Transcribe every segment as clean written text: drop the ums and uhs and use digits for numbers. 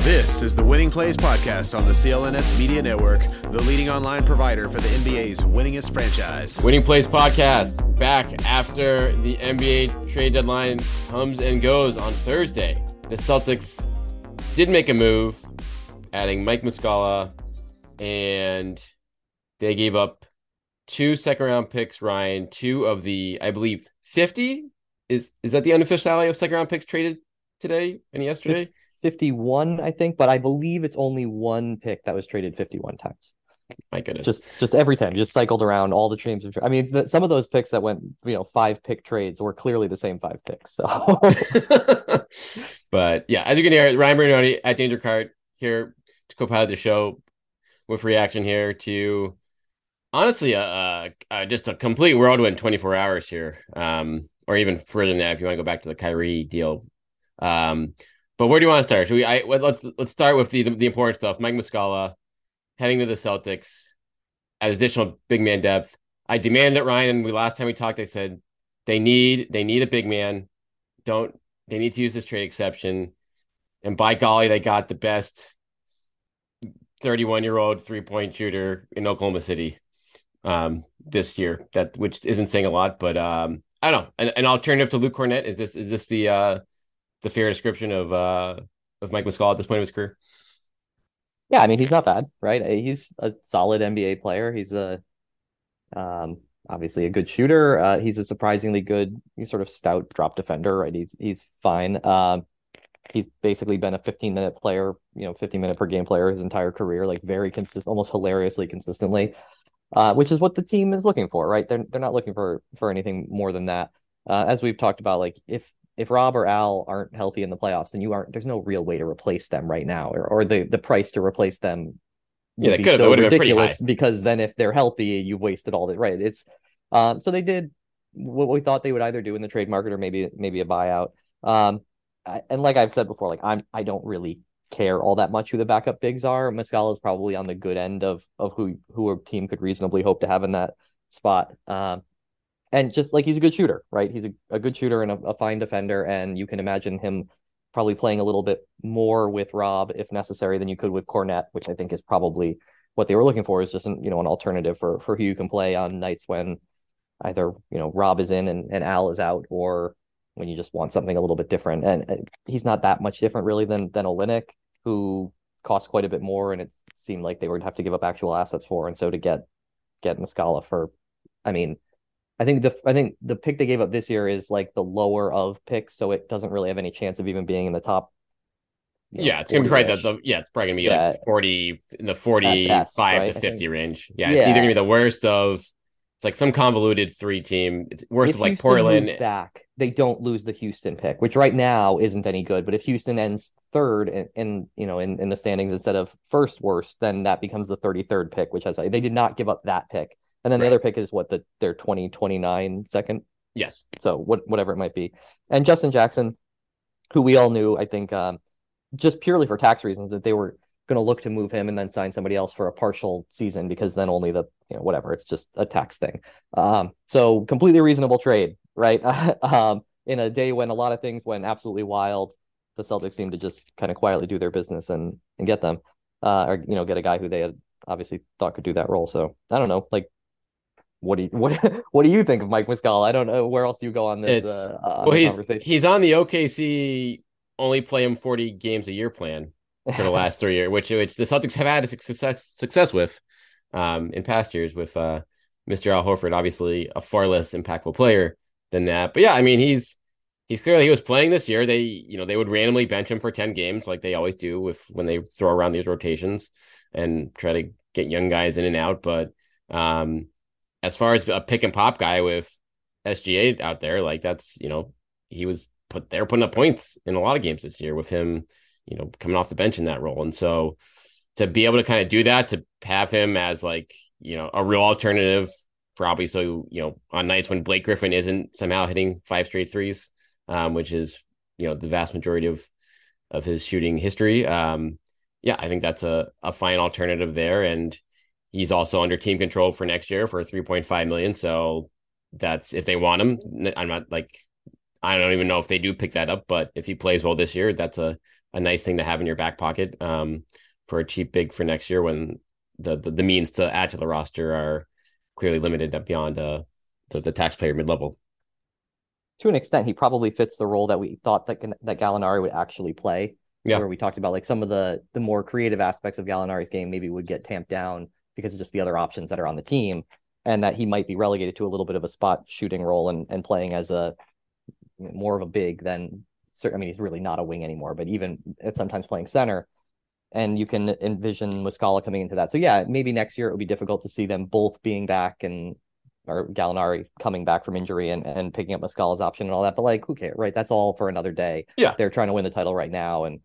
This is the Winning Plays Podcast on the CLNS Media Network, the leading online provider for the NBA's winningest franchise. Winning Plays Podcast, back after the NBA trade deadline comes and goes on Thursday. The Celtics did make a move, adding Mike Muscala, and they gave up 2 second-round picks, Ryan, 2 of the, I believe, 50? Is that the unofficiality of second-round picks traded today and yesterday? 51, I think, but I believe it's only one pick that was traded 51 times. My goodness, just every time, just cycled around all the teams. I mean, some of those picks that went, 5-pick trades were clearly the same 5 picks. So, but yeah, as you can hear, Ryan Bernoni at Danger Cart here to co-pilot the show with reaction here to honestly just a complete whirlwind 24 hours here, or even further than that if you want to go back to the Kyrie deal. But where do you want to start? Let's start with the important stuff. Mike Muscala heading to the Celtics as additional big man depth. I demand that, Ryan. Last time we talked, I said they need a big man. They need to use this trade exception? And by golly, they got the best 31-year-old 3-point shooter in Oklahoma City this year. Which isn't saying a lot, but I don't know. An alternative to Luke Cornett is this the fair description of Mike Muscala at this point of his career? Yeah, I mean, he's not bad, right? He's a solid NBA player. He's obviously a good shooter. He's a surprisingly good, he's sort of stout drop defender, right? He's fine. He's basically been a 15-minute player, 15-minute per game player his entire career, like very consistent, almost hilariously consistently, which is what the team is looking for, right? They're not looking for anything more than that. As we've talked about, like if Rob or Al aren't healthy in the playoffs, then there's no real way to replace them right now, or the price to replace them would be so ridiculous, because then if they're healthy, you've wasted all that, right? It's so they did what we thought they would either do in the trade market or maybe a buyout. And like I've said before, like I don't really care all that much who the backup bigs are. Muscala is probably on the good end of who a team could reasonably hope to have in that spot. And just like, he's a good shooter, right? He's a good shooter and a fine defender. And you can imagine him probably playing a little bit more with Rob, if necessary, than you could with Cornett, which I think is probably what they were looking for, is just an alternative for who you can play on nights when either, Rob is in and Al is out, or when you just want something a little bit different. And he's not that much different really than Olynyk, who costs quite a bit more. And it seemed like they would have to give up actual assets for. And so to get Muscala for, I think the pick they gave up this year is like the lower of picks, so it doesn't really have any chance of even being in the top. It's gonna be probably it's probably gonna be like 40 in the 45 best, right? to 50 range. Yeah, it's either gonna be the worst of, it's like some convoluted 3 team. It's worst if of like Houston Portland. Back, they don't lose the Houston pick, which right now isn't any good. But if Houston ends third in the standings instead of first worst, then that becomes the 33rd pick, which has value. They did not give up that pick. And then the other pick is their 2029 second. Yes. So whatever it might be. And Justin Jackson, who we all knew, I think, just purely for tax reasons, that they were going to look to move him and then sign somebody else for a partial season, because then only the, it's just a tax thing. So completely reasonable trade, right? In a day when a lot of things went absolutely wild, the Celtics seemed to just kind of quietly do their business and get them, or get a guy who they had obviously thought could do that role. So I don't know, like, What do you think of Mike Muscala? I don't know where else do you go on this conversation. He's on the OKC only play him 40 games a year plan for the last 3 years, which the Celtics have had success with in past years with Mr. Al Horford, obviously a far less impactful player than that. But yeah, I mean, he's clearly, he was playing this year. They would randomly bench him for 10 games like they always do when they throw around these rotations and try to get young guys in and out. But as far as a pick and pop guy with SGA out there, like that's, he was putting up points in a lot of games this year with him, coming off the bench in that role. And so to be able to kind of do that, to have him as like, a real alternative, probably. So, on nights when Blake Griffin isn't somehow hitting 5 straight threes, which is, the vast majority of his shooting history. Yeah, I think that's a fine alternative there. And he's also under team control for next year for $3.5 million. So that's if they want him. I don't even know if they do pick that up, but if he plays well this year, that's a nice thing to have in your back pocket for a cheap big for next year when the means to add to the roster are clearly limited up beyond the taxpayer mid-level. To an extent, he probably fits the role that we thought that Gallinari would actually play. Yeah. Where we talked about some of the more creative aspects of Gallinari's game maybe would get tamped down because of just the other options that are on the team, and that he might be relegated to a little bit of a spot shooting role and playing as more of a big than, he's really not a wing anymore, but even at sometimes playing center. And you can envision Muscala coming into that. So yeah, maybe next year it would be difficult to see them both being back or Gallinari coming back from injury and picking up Muscala's option and all that. But who cares, right? That's all for another day. Yeah. They're trying to win the title right now. And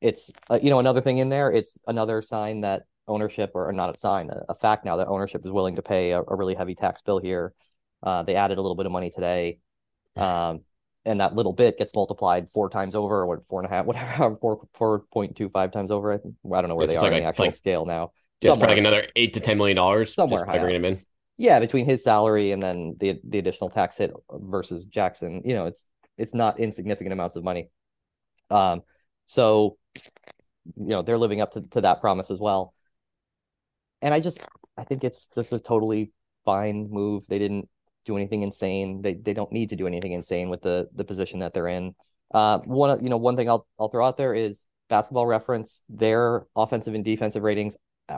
it's, another thing in there, it's another sign that ownership, or not a sign, a fact now that ownership is willing to pay a really heavy tax bill here. They added a little bit of money today. And that little bit gets multiplied 4 times over, or 4.5, whatever, 4.25 times over. I think. I don't know where it's they are on the actual scale now. Yeah, it's probably another $8 to $10 million somewhere by bringing him in. Yeah, between his salary and then the additional tax hit versus Jackson, it's not insignificant amounts of money. So they're living up to that promise as well. And I think it's just a totally fine move. They didn't do anything insane. They don't need to do anything insane with the position that they're in. One thing I'll throw out there is Basketball Reference. Their offensive and defensive ratings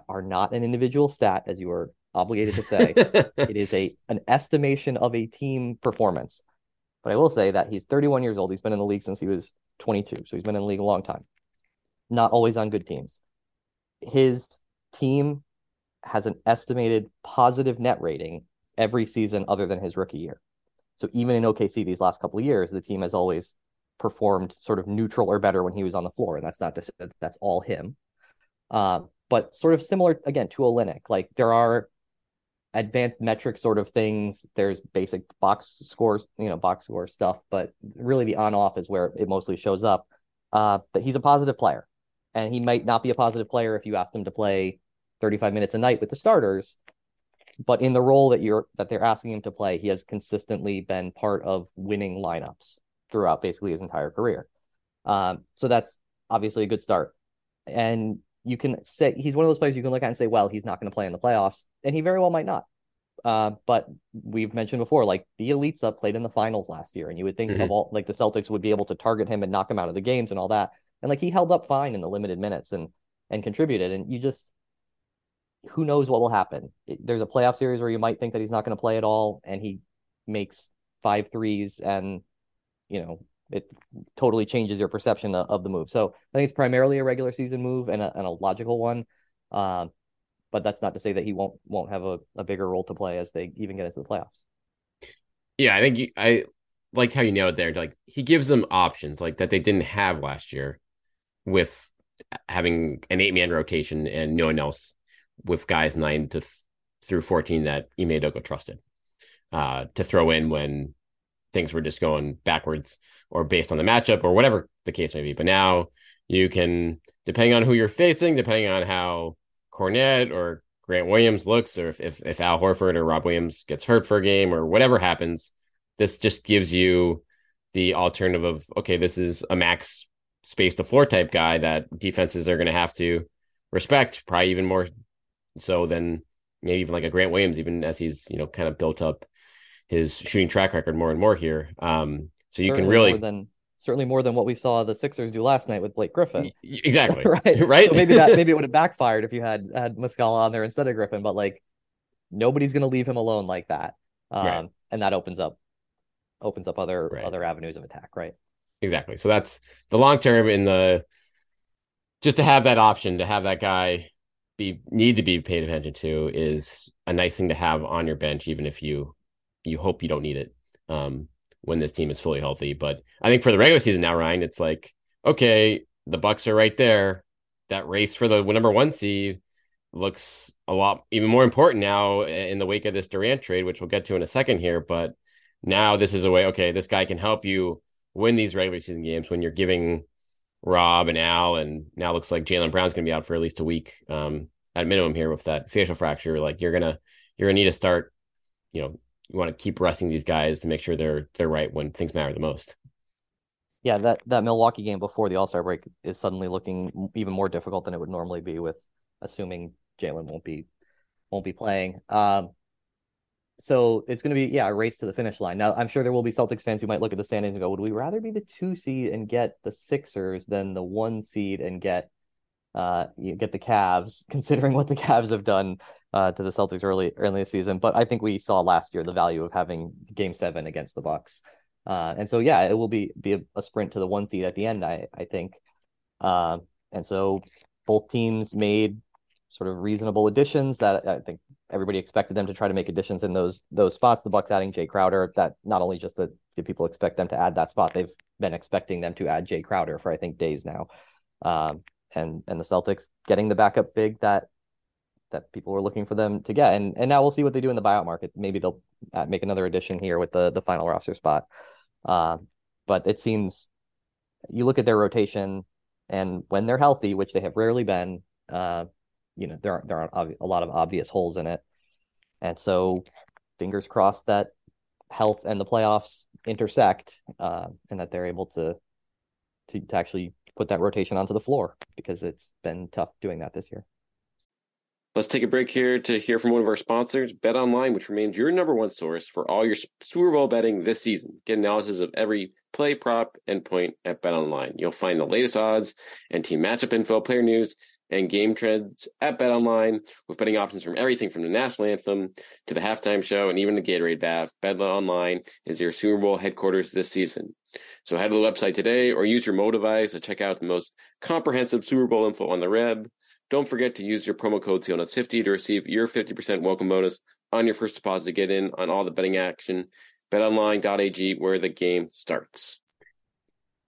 are not an individual stat, as you were obligated to say. It is an estimation of a team performance. But I will say that he's 31 years old. He's been in the league since he was 22, so he's been in the league a long time. Not always on good teams. His team has an estimated positive net rating every season other than his rookie year. So even in OKC these last couple of years, the team has always performed sort of neutral or better when he was on the floor. And that's not to say that's all him. But sort of similar, again, to Olynyk. There are advanced metric sort of things. There's basic box score stuff. But really the on-off is where it mostly shows up. But he's a positive player. And he might not be a positive player if you asked him to play 35 minutes a night with the starters, but in the role that they're asking him to play, he has consistently been part of winning lineups throughout basically his entire career. So that's obviously a good start. And you can say he's one of those players you can look at and say, well, he's not going to play in the playoffs, and he very well might not. But we've mentioned before, the elites that played in the finals last year, and you would think of all the Celtics would be able to target him and knock him out of the games and all that. And he held up fine in the limited minutes and contributed. And you just, who knows what will happen. There's a playoff series where you might think that he's not going to play at all, and he makes 5 threes, and it totally changes your perception of the move. So I think it's primarily a regular season move and a logical one. But that's not to say that he won't have a bigger role to play as they even get into the playoffs. Yeah, I think I like how you nailed it there. He gives them options that they didn't have last year with having an 8-man rotation and no one else, with guys 9 through 14 that Ime Udoka trusted to throw in when things were just going backwards or based on the matchup or whatever the case may be. But now you can, depending on who you're facing, depending on how Cornett or Grant Williams looks, or if Al Horford or Rob Williams gets hurt for a game or whatever happens, this just gives you the alternative of, okay, this is a max space the floor type guy that defenses are going to have to respect, probably even more so then maybe even a Grant Williams, even as he's, kind of built up his shooting track record more and more here. So you can really certainly more than what we saw the Sixers do last night with Blake Griffin. Exactly. Right. So maybe it would have backfired if you had Muscala on there instead of Griffin, but like nobody's going to leave him alone like that. Right. And that opens up other avenues of attack. Right. Exactly. So that's the long term in the, just to have that option, to have that guy need to be paid attention to is a nice thing to have on your bench, even if you hope you don't need it when this team is fully healthy. But I think for the regular season now, Ryan, it's like, okay, the Bucks are right there. That race for the number one seed looks a lot even more important now in the wake of this Durant trade, which we'll get to in a second here. But now this is a way, okay, this guy can help you win these regular season games when you're giving Rob and Al, and now looks like Jaylen Brown's going to be out for at least a week at minimum here with that facial fracture. Like you're gonna need to start, you want to keep resting these guys to make sure they're right when things matter the most. Yeah, that Milwaukee game before the All-Star break is suddenly looking even more difficult than it would normally be, with assuming Jaylen won't be playing. So it's going to be, a race to the finish line. Now, I'm sure there will be Celtics fans who might look at the standings and go, would we rather be the 2 seed and get the Sixers than the 1 seed and get the Cavs, considering what the Cavs have done to the Celtics early this season. But I think we saw last year the value of having Game 7 against the Bucks. And so, yeah, it will be a sprint to the 1 seed at the end, I think. And so both teams made sort of reasonable additions that I think everybody expected them to try to make additions in those spots. The Bucks adding Jay Crowder, that not only just that did people expect them to add that spot, they've been expecting them to add Jay Crowder for, I think, days now. And the Celtics getting the backup big that people were looking for them to get. And now we'll see what they do in the buyout market. Maybe they'll make another addition here with the final roster spot. But it seems you look at their rotation, and when they're healthy, which they have rarely been, there aren't a lot of obvious holes in it. And so fingers crossed that health and the playoffs intersect and that they're able to actually put that rotation onto the floor, because it's been tough doing that this year. Let's take a break here to hear from one of our sponsors, BetOnline, which remains your number one source for all your Super Bowl betting this season. Get analysis of every play, prop, and point at BetOnline. You'll find the latest odds and team matchup info, player news, and game trends at BetOnline, with betting options from everything from the national anthem to the halftime show and even the Gatorade bath. BetOnline is your Super Bowl headquarters this season. So head to the website today or use your mobile device to check out the most comprehensive Super Bowl info on the web. Don't forget to use your promo code CLNS50 to receive your 50% welcome bonus on your first deposit to get in on all the betting action. BetOnline.ag, where the game starts.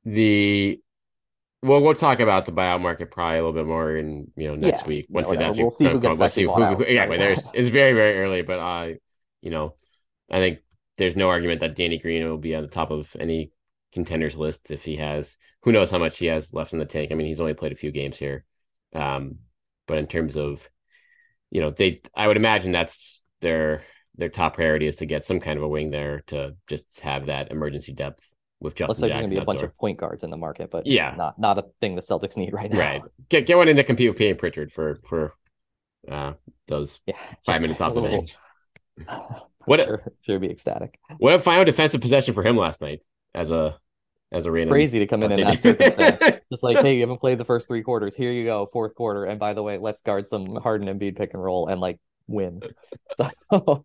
Well, we'll talk about the buyout market probably a little bit more in next week. We'll see who gets out. Anyway, it's very, very early, but I think there's no argument that Danny Green will be on the top of any contenders list if he has. Who knows how much he has left in the tank? I mean, he's only played a few games here, but in terms of I would imagine that's their top priority is to get some kind of a wing there to just have that emergency depth. With Justin Jackson, looks like there's going to be a bunch of point guards in the market, but not a thing the Celtics need right now. Right, get one in to compete with Payne Pritchard for those 5 minutes off the bench. Sure be ecstatic. What a final defensive possession for him last night as a random. Crazy to come in that circumstance. Just like, hey, you haven't played the first 3 quarters. Here you go, fourth quarter, and by the way, let's guard some Harden and Embiid pick and roll and like win. So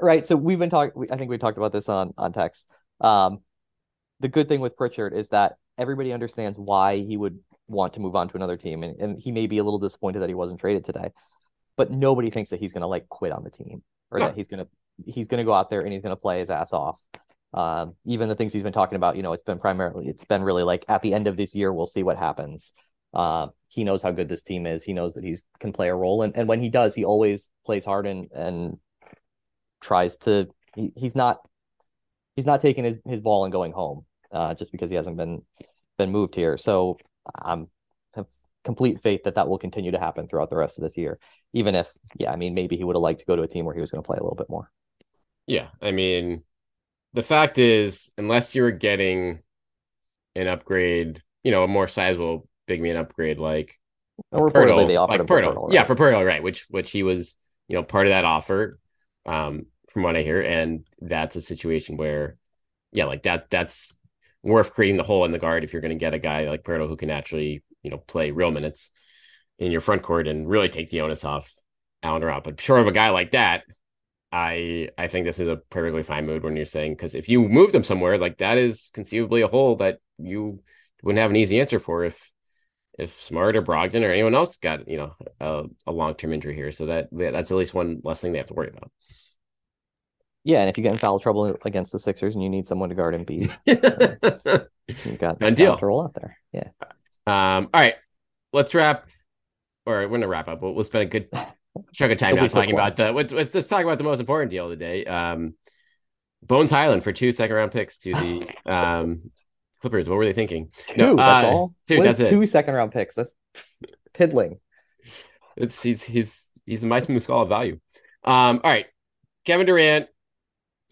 right. So we've been talking. I think we talked about this on text. The good thing with Pritchard is that everybody understands why he would want to move on to another team. And he may be a little disappointed that he wasn't traded today, but nobody thinks that he's going to like quit on the team or that he's going to go out there and he's going to play his ass off. Even the things he's been talking about, it's been really like at the end of this year, we'll see what happens. He knows how good this team is. He knows that he can play a role. And when he does, he always plays hard and tries to, he's not taking his ball and going home just because he hasn't been moved here. So I have complete faith that will continue to happen throughout the rest of this year, even if, maybe he would have liked to go to a team where he was going to play a little bit more. Yeah. I mean, the fact is, unless you're getting an upgrade, a more sizable big man upgrade, Purtle. Right? Yeah, for Purtle, right, which he was, part of that offer. From what I hear, and that's a situation where that's worth creating the hole in the guard if you're going to get a guy like Pareto who can actually, you know, play real minutes in your front court and really take the onus off Allen or out. But short of a guy like that, I think this is a perfectly fine move when you're saying, because if you move them somewhere, like that is conceivably a hole that you wouldn't have an easy answer for if Smart or Brogdon or anyone else got, you know, a long-term injury here. So that's at least one less thing they have to worry about. Yeah, and if you get in foul trouble against the Sixers and you need someone to guard Embiid, you've got to roll out there. Yeah. All right, let's wrap. All right, we're going to wrap up. We'll spend a good chunk of time now talking about let's just talk about the most important deal of the day. Bones Hyland for 2 second-round picks to the Clippers. What were they thinking? Two second-round picks. That's piddling. He's a Mike Muscala value. All right, Kevin Durant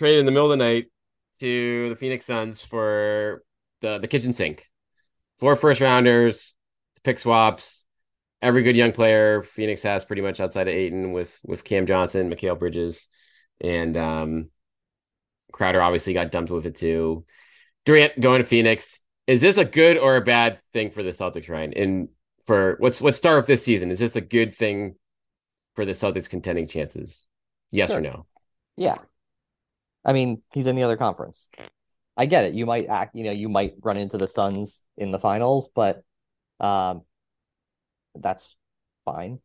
traded in the middle of the night to the Phoenix Suns for the kitchen sink. 4 first-rounders, pick swaps, every good young player Phoenix has pretty much outside of Ayton with Cam Johnson, Mikhail Bridges, and Crowder obviously got dumped with it too. Durant going to Phoenix. Is this a good or a bad thing for the Celtics, Ryan? And for let's start with this season. Is this a good thing for the Celtics contending chances? Yes or no? Yeah. I mean, he's in the other conference. I get it. You might run into the Suns in the finals, but that's fine,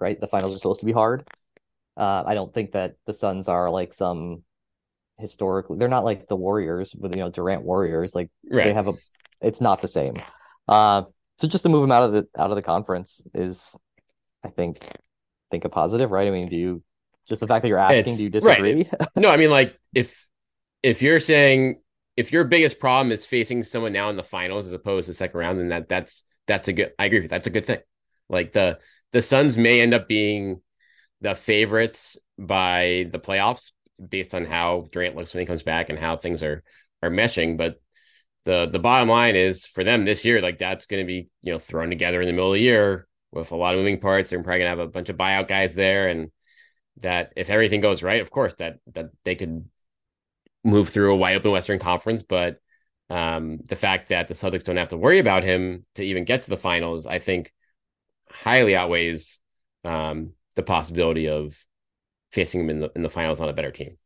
right? The finals are supposed to be hard. I don't think that the Suns are like some historically, they're not like the Warriors with, Durant Warriors. Like right. They have it's not the same. So just to move him out of the conference is, I think a positive, right? I mean, just the fact that you're asking, do you disagree? Right. No, I mean, like if you're saying if your biggest problem is facing someone now in the finals as opposed to the second round, then that's a good. I agree with you. That's a good thing. Like the Suns may end up being the favorites by the playoffs based on how Durant looks when he comes back and how things are meshing. But the bottom line is for them this year, like that's going to be thrown together in the middle of the year with a lot of moving parts. They're probably going to have a bunch of buyout guys there, and that if everything goes right, of course, that they could move through a wide open Western Conference. But the fact that the Celtics don't have to worry about him to even get to the finals, I think highly outweighs the possibility of facing him in the finals on a better team.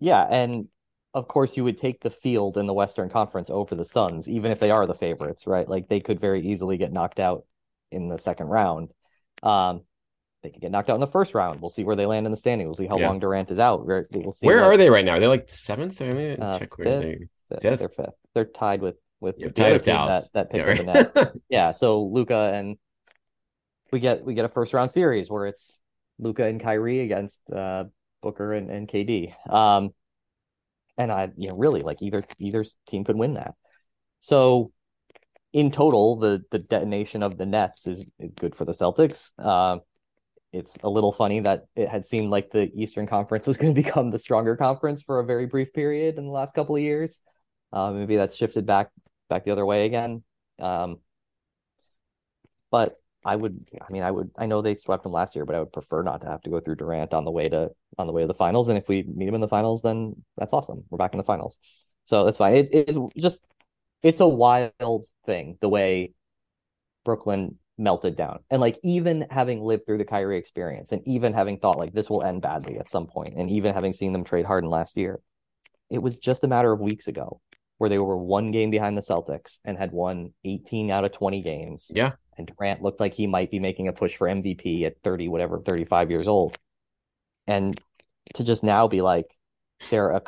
Yeah, and of course you would take the field in the Western Conference over the Suns, even if they are the favorites, right? Like they could very easily get knocked out in the second round. They could get knocked out in the first round. We'll see where they land in the standing. We'll see how long Durant is out. We'll see where are they right now? Are they like seventh? I mean, check where fifth. They're fifth. They're tied with the other team that picked up the net. Yeah. So Luka and we get a first round series where it's Luka and Kyrie against Booker and KD. And I really like either team could win that. So in total, the detonation of the Nets is good for the Celtics. It's a little funny that it had seemed like the Eastern Conference was going to become the stronger conference for a very brief period in the last couple of years. Maybe that's shifted back the other way again. But I know they swept them last year, but I would prefer not to have to go through Durant on the way to the finals. And if we meet him in the finals, then that's awesome. We're back in the finals. So that's fine. It's a wild thing, the way Brooklyn melted down, and like even having lived through the Kyrie experience, and even having thought like this will end badly at some point, and even having seen them trade Harden last year, it was just a matter of weeks ago where they were one game behind the Celtics and had won 18 out of 20 games. Yeah, and Durant looked like he might be making a push for MVP at 35 years old, and to just now be like they're an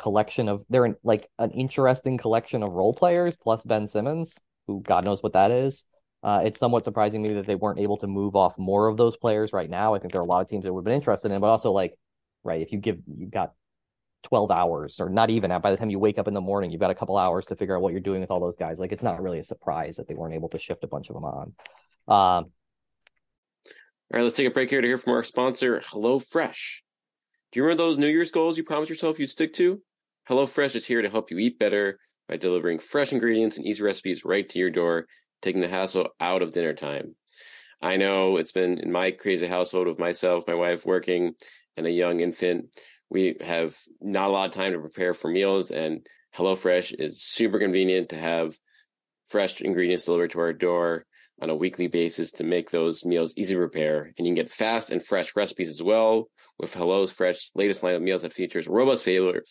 interesting collection of role players plus Ben Simmons, who God knows what that is. It's somewhat surprising to me that they weren't able to move off more of those players right now. I think there are a lot of teams that would have been interested in, but also if you've got 12 hours or not even, by the time you wake up in the morning, you've got a couple hours to figure out what you're doing with all those guys. Like, it's not really a surprise that they weren't able to shift a bunch of them on. All right, let's take a break here to hear from our sponsor, HelloFresh. Do you remember those New Year's goals you promised yourself you'd stick to? HelloFresh is here to help you eat better by delivering fresh ingredients and easy recipes right to your door, taking the hassle out of dinner time. I know it's been in my crazy household with myself, my wife working, and a young infant. We have not a lot of time to prepare for meals, and HelloFresh is super convenient to have fresh ingredients delivered to our door on a weekly basis to make those meals easy to prepare. And you can get fast and fresh recipes as well with HelloFresh's latest line of meals that features robust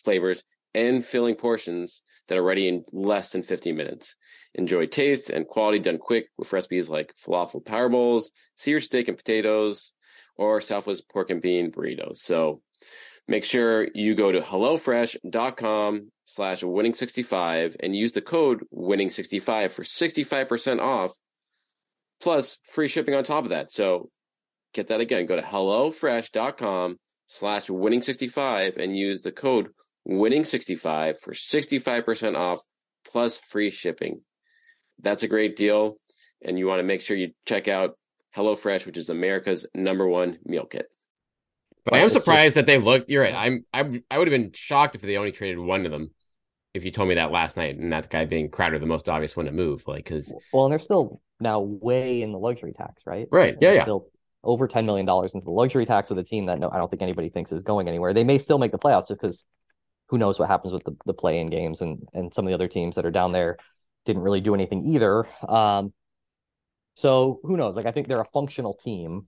flavors and filling portions that are ready in less than 15 minutes. Enjoy taste and quality done quick with recipes like falafel power bowls, seared steak and potatoes, or Southwest pork and bean burritos. So make sure you go to hellofresh.com/winning65 and use the code winning65 for 65% off, plus free shipping on top of that. So get that again. Go to hellofresh.com/winning65 and use the code winning65 for 65% off, plus free shipping. That's a great deal. And you want to make sure you check out HelloFresh, which is America's #1 meal kit. But I am surprised that they look, you're right. I would have been shocked if they only traded one of them. If you told me that last night, and that guy being Crowder, the most obvious one to move, like, cause well, and they're still now way in the luxury tax, right? Right. And yeah. Still over $10 million into the luxury tax with a team that I don't think anybody thinks is going anywhere. They may still make the playoffs just because who knows what happens with the play-in games, and some of the other teams that are down there didn't really do anything either. So who knows? Like, I think they're a functional team.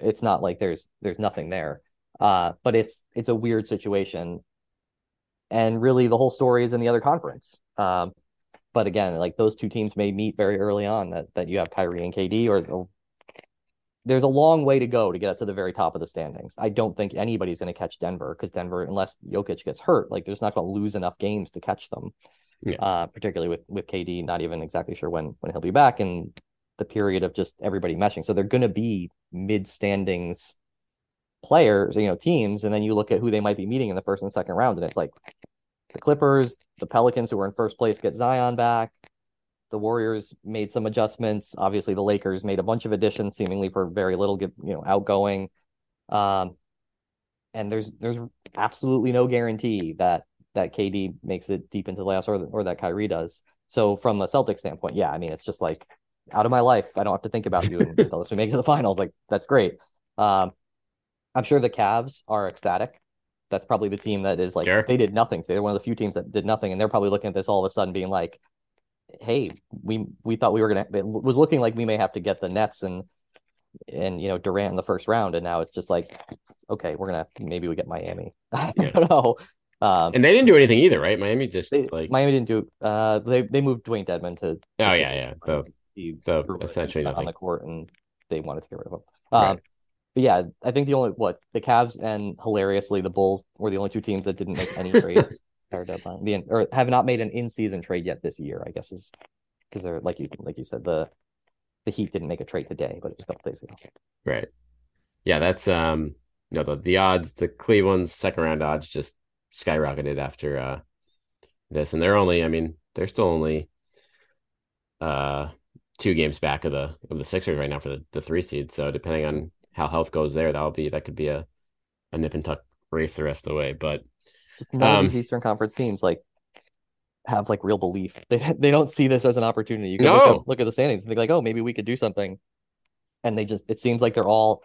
It's not like there's nothing there, but it's a weird situation, and really the whole story is in the other conference. But again, like, those two teams may meet very early on. That you have Kyrie and KD, or there's a long way to go to get up to the very top of the standings. I don't think anybody's going to catch Denver, because Denver, unless Jokic gets hurt, like, there's not going to lose enough games to catch them. Yeah. Particularly with KD not even exactly sure when he'll be back, and the period of just everybody meshing. So they're going to be mid-standings players, teams, and then you look at who they might be meeting in the first and second round, and it's like the Clippers, the Pelicans, who were in first place, get Zion back. The Warriors made some adjustments. Obviously, the Lakers made a bunch of additions, seemingly for very little, outgoing. And there's absolutely no guarantee that KD makes it deep into the playoffs, or that Kyrie does. So from a Celtics standpoint, yeah, I mean, it's just like, out of my life. I don't have to think about you unless we make it to the finals. Like, that's great. I'm sure the Cavs are ecstatic. That's probably the team that is like, sure, they did nothing. They're one of the few teams that did nothing, and they're probably looking at this all of a sudden being like, hey, we thought we were going to, it was looking like we may have to get the Nets and Durant in the first round. And now it's just like, okay, maybe we get Miami. I don't know. And they didn't do anything either, right? Miami didn't do, they moved Dwayne Dedmon to. Oh yeah. So essentially nothing on the court, and they wanted to get rid of him. Right. But yeah, I think the Cavs and, hilariously, the Bulls were the only two teams that didn't make any trades or have not made an in-season trade yet this year. I guess is because they're like you said, the Heat didn't make a trade today, but it was a couple days ago. Right. Yeah, that's the odds, the Cleveland's second round odds just skyrocketed after this, and they're still only 2 games back of the Sixers right now for the 3 seed. So depending on how health goes there, that could be a nip and tuck race the rest of the way. But just none of these Eastern Conference teams have real belief. They don't see this as an opportunity. You can look at the standings and think like, oh, maybe we could do something. And it seems like they're all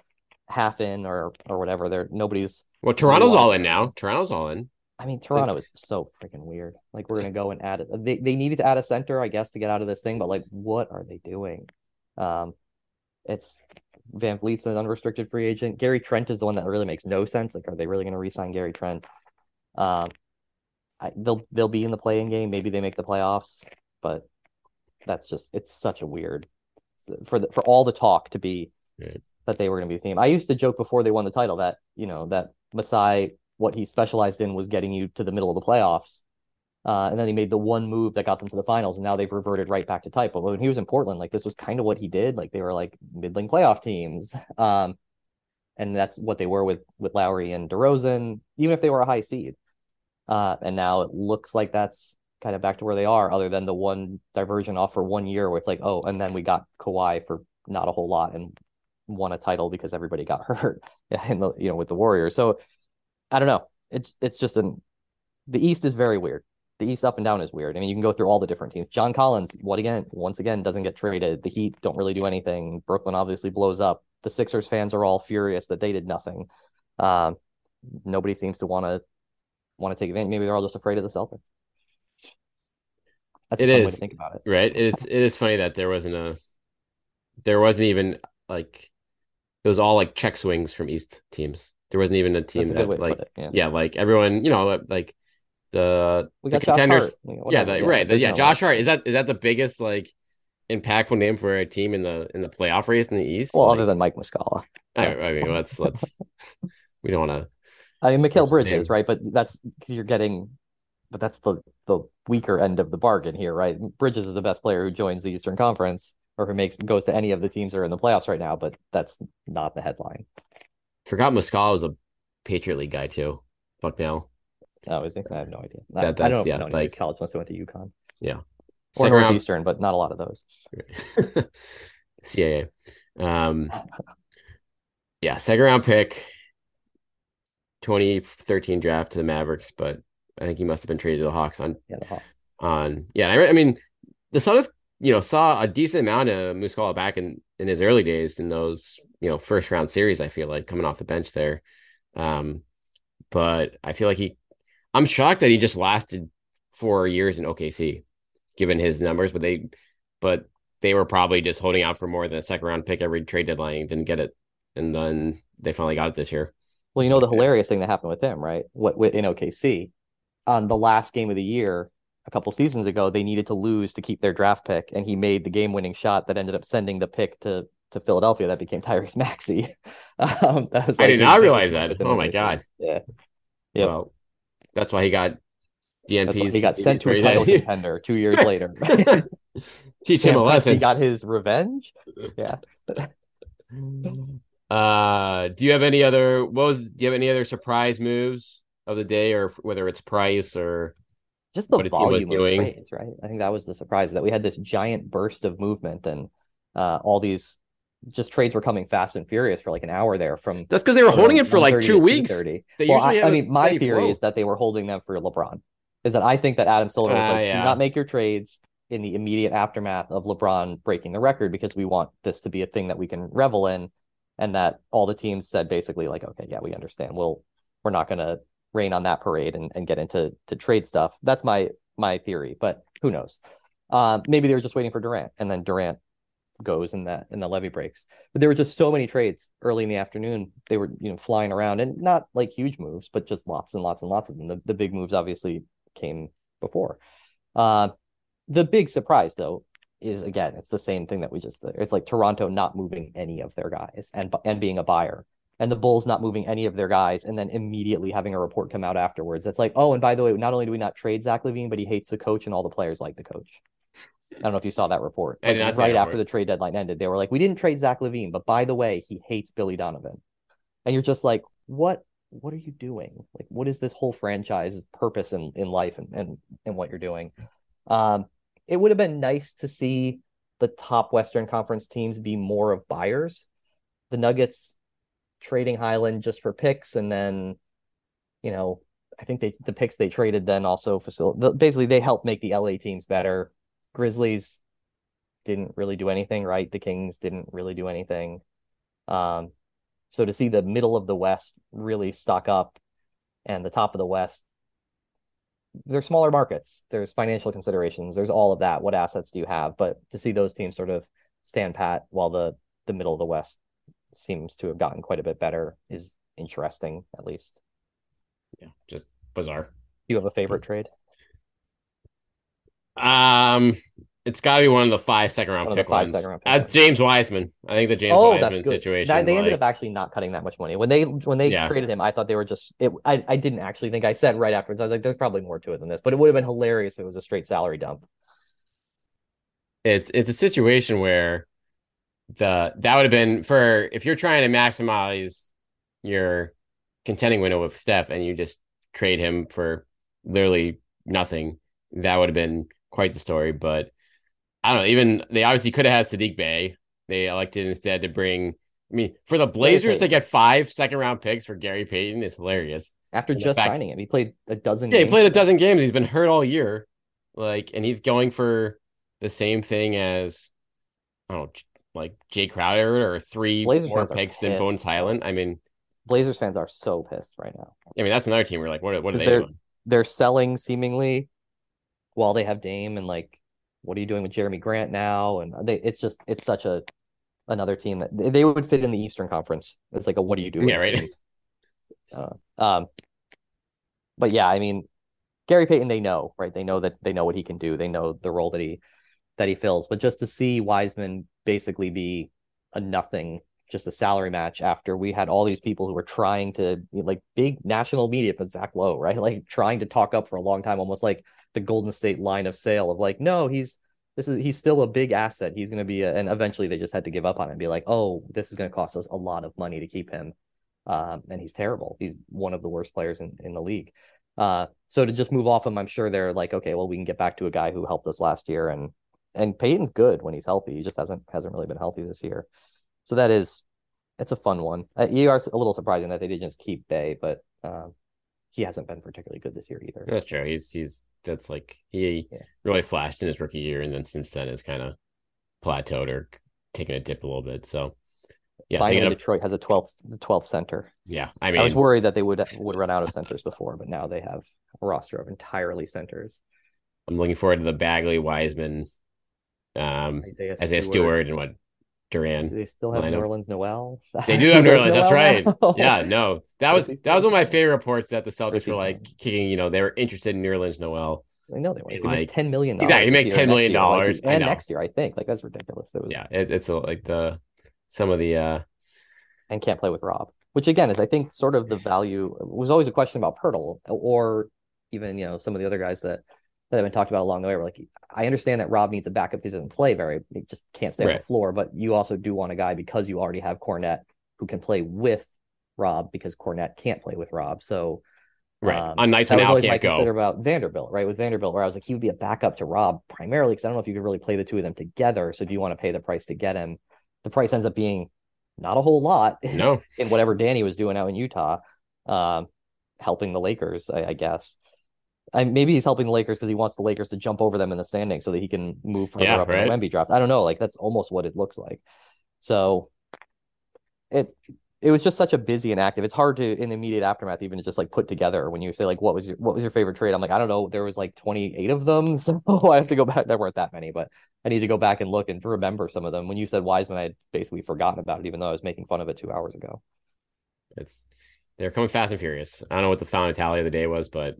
half in or whatever. Toronto's all in now. Toronto's all in. I mean, Toronto is so freaking weird. Like, we're going to go and add it. They needed to add a center, I guess, to get out of this thing. But, what are they doing? It's Van Vliet's an unrestricted free agent. Gary Trent is the one that really makes no sense. Like, are they really going to re-sign Gary Trent? They'll be in the play-in game. Maybe they make the playoffs. But that's just, it's such a weird, for all the talk to be that they were going to be a team. I used to joke before they won the title that, that Masai, what he specialized in was getting you to the middle of the playoffs. And then he made the one move that got them to the finals, and now they've reverted right back to type. But when he was in Portland, this was kind of what he did. They were middling playoff teams. And that's what they were with Lowry and DeRozan, even if they were a high seed. And now it looks like that's kind of back to where they are, other than the one diversion off for 1 year where it's like, oh, and then we got Kawhi for not a whole lot and won a title because everybody got hurt in the, with the Warriors. So, I don't know. It's just the East is very weird. The East up and down is weird. I mean, you can go through all the different teams. John Collins, once again, doesn't get traded. The Heat don't really do anything. Brooklyn obviously blows up. The Sixers fans are all furious that they did nothing. Nobody seems to want to take advantage. Maybe they're all just afraid of the Celtics. That's it a fun way to think about it, right? It is funny that there wasn't even like it was all like check swings from East teams. There wasn't even a team like everyone, you know, like the contenders. Josh Hart is that the biggest like impactful name for a team in the playoff race in the East? Well, other than Mike Muscala. I mean, let's we don't want to. I mean, Mikhail Bridges, right? But that's the weaker end of the bargain here, right? Bridges is the best player who joins the Eastern Conference or who goes to any of the teams that are in the playoffs right now, but that's not the headline. Forgot Muscala was a Patriot League guy too. Bucknell. Oh, is he? I have no idea. I don't know any of these college unless they went to UConn. Yeah. Or Northeastern, but not a lot of those. CAA. Yeah, second round pick. 2013 draft to the Mavericks, but I think he must have been traded to the Hawks I mean, the Suns, you know, saw a decent amount of Muscala back in his early days in those, you know, first round series, I feel like coming off the bench there. But I feel like I'm shocked that he just lasted 4 years in OKC given his numbers, but they were probably just holding out for more than a second round pick every trade deadline and didn't get it. And then they finally got it this year. Well, you know, the hilarious thing that happened with him, right? What in OKC on the last game of the year, a couple seasons ago, they needed to lose to keep their draft pick. And he made the game winning shot that ended up sending the pick to Philadelphia. That became Tyrese Maxey. I did not realize that. Oh my God. Yeah. Yep. Well, that's why he got DNPs. He got sent to a title contender 2 years later. Teach him a lesson. He got his revenge. Yeah. Do you have any other surprise moves of the day, or whether it's price or just the what volume was doing? Of trades, right? I think that was the surprise that we had this giant burst of movement and all these just trades were coming fast and furious for like an hour there. From that's because they were holding it for like 2 weeks. My theory is that they were holding them for LeBron. Is that I think that Adam Silver was like, do not make your trades in the immediate aftermath of LeBron breaking the record because we want this to be a thing that we can revel in. And that all the teams said basically like, okay, yeah, we understand. We're not going to rain on that parade and get into trade stuff. That's my theory, but who knows? Maybe they were just waiting for Durant, and then Durant goes and the levy breaks. But there were just so many trades early in the afternoon. They were flying around, and not like huge moves, but just lots and lots and lots of them. The big moves obviously came before. The big surprise though is, again, it's the same thing that it's like Toronto not moving any of their guys and being a buyer, and the Bulls not moving any of their guys and then immediately having a report come out afterwards. It's like, oh, and by the way, not only do we not trade Zach LaVine, but he hates the coach and all the players like the coach. I don't know if you saw that report. Like, right after the trade deadline ended, they were like, we didn't trade Zach LaVine, but by the way, he hates Billy Donovan. And you're just like, what are you doing? Like, what is this whole franchise's purpose in life and what you're doing? It would have been nice to see the top Western Conference teams be more of buyers. The Nuggets trading Hyland just for picks, and then, I think the picks they traded then also basically they helped make the LA teams better. Grizzlies didn't really do anything, right? The Kings didn't really do anything. So to see the middle of the West really stock up and the top of the West, there's smaller markets, there's financial considerations, there's all of that. What assets do you have? But to see those teams sort of stand pat while the middle of the West seems to have gotten quite a bit better is interesting, at least. Yeah, just bizarre. Do you have a favorite trade? It's got to be one of the 5 second round pick ones. James Wiseman. I think the James Wiseman situation. They ended up actually not cutting that much money when they traded him. I thought they were just. I didn't actually think. I said right afterwards, I was like, "There's probably more to it than this," but it would have been hilarious if it was a straight salary dump. It's a situation where that would have been for if you're trying to maximize your contending window with Steph and you just trade him for literally nothing. That would have been quite the story, but. I don't know, even they obviously could have had Sadiq Bey. They elected instead to bring, for the Blazers to get 5 second round picks for Gary Payton is hilarious. After just signing him, he played a dozen games. Yeah, he played a dozen games. He's been hurt all year. And he's going for the same thing as, I don't know, like Jay Crowder or three more picks than Bones Hyland. Blazers fans are so pissed right now. That's another team where, what are they doing? They're selling seemingly while they have Dame and what are you doing with Jeremy Grant now? And it's such another team that they would fit in the Eastern Conference. It's like what do you do? Yeah, right. But yeah, I mean, Gary Payton, they know, right? They know what he can do. They know the role that he fills. But just to see Wiseman basically be a nothing, just a salary match after we had all these people who were trying to, like, big national media, but Zach Lowe, right? Like trying to talk up for a long time, almost like the Golden State line of sale of like, no, he's still a big asset. He's going to be, and eventually they just had to give up on it and be like, oh, this is going to cost us a lot of money to keep him. And he's terrible. He's one of the worst players in the league. So to just move off him, I'm sure they're like, okay, well, we can get back to a guy who helped us last year. And Peyton's good when he's healthy. He just hasn't really been healthy this year. So it's a fun one. You are a little surprising that they didn't just keep Bay, but he hasn't been particularly good this year either. That's true. He really flashed in his rookie year, and then since then has kind of plateaued or taken a dip a little bit. So yeah, finally Detroit has the 12th center. Yeah, I mean, I was worried that they would run out of centers before, but now they have a roster of entirely centers. I'm looking forward to the Bagley, Wiseman, Isaiah Stewart, and what. Durant. Do they still have New Orleans Noel? They do have New Orleans. That's right. Yeah, no, that was one of my favorite reports that the Celtics were like kicking. You know, they were interested in New Orleans Noel. I know they were. Like $10 million. Exactly, you make $10 million, and next year I think that's ridiculous. And can't play with Rob, which again is I think sort of the value was always a question about Pirtle or even some of the other guys that have been talked about along the way. We're like, I understand that Rob needs a backup because he doesn't play he just can't stay on the floor, but you also do want a guy because you already have Cornett who can play with Rob because Cornett can't play with Rob. So on nights when Al can't go. Consider about Vanderbilt, right? With Vanderbilt, where I was like, he would be a backup to Rob primarily because I don't know if you could really play the two of them together. So do you want to pay the price to get him? The price ends up being not a whole lot. No. In whatever Danny was doing out in Utah, helping the Lakers, I guess. And maybe he's helping the Lakers because he wants the Lakers to jump over them in the standing so that he can move further up in the Wemby draft. I don't know. Like, that's almost what it looks like. So it was just such a busy and active. It's hard to, in the immediate aftermath, even to just like put together when you say like, what was your favorite trade? I'm like, I don't know. There was like 28 of them. So I have to go back. There weren't that many, but I need to go back and look and remember some of them. When you said Wiseman, I had basically forgotten about it, even though I was making fun of it 2 hours ago. They're coming fast and furious. I don't know what the final tally of the day was, but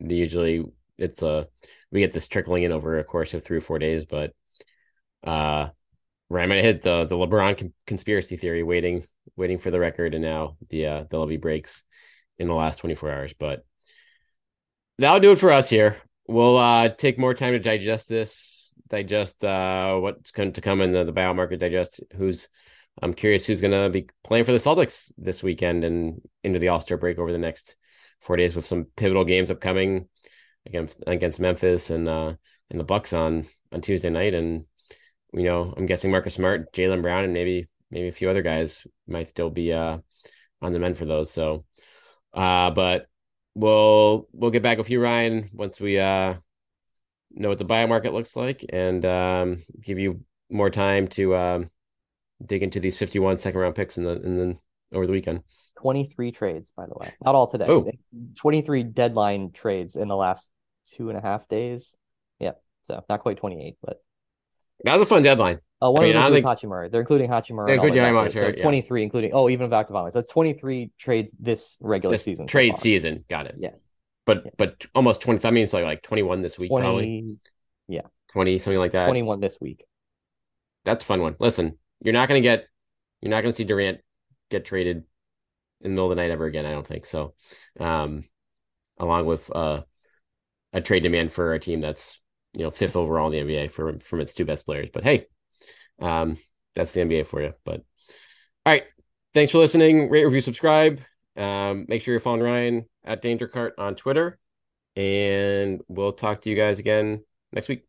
usually it's we get this trickling in over a course of 3 or 4 days, but Ryan might hit the LeBron conspiracy theory, waiting for the record, and now the LB breaks in the last 24 hours. But that'll do it for us here. We'll take more time to digest what's going to come in the bio market digest. I'm curious who's going to be playing for the Celtics this weekend and into the All-Star break over the next 4 days, with some pivotal games upcoming against Memphis and the Bucks on Tuesday night. And I'm guessing Marcus Smart, Jaylen Brown, and maybe a few other guys might still be on the mend for those. So, but we'll get back with you, Ryan, once we know what the buy market looks like, and give you more time to dig into these 51 second round picks in the over the weekend. 23 trades, by the way, not all today. Oh. 23 deadline trades in the last 2.5 days. Yep. So not quite 28, but that was a fun deadline. Hachimura. They're including Hachimura. They're including Hachimura. So 23, including even back to violence. That's 23 trades this regular season. Trade so season, got it. Yeah, but almost 20. I mean, it's like 21 this week, 20, probably. Yeah, 20 something like that. 21 this week. That's a fun one. Listen, you're not gonna see Durant get traded in the middle of the night ever again, I don't think so. Along with a trade demand for a team that's 5th overall in the NBA from its two best players. But hey, that's the NBA for you. But all right, thanks for listening. Rate, review, subscribe. Make sure you're following Ryan at Danger Cart on Twitter, and we'll talk to you guys again next week.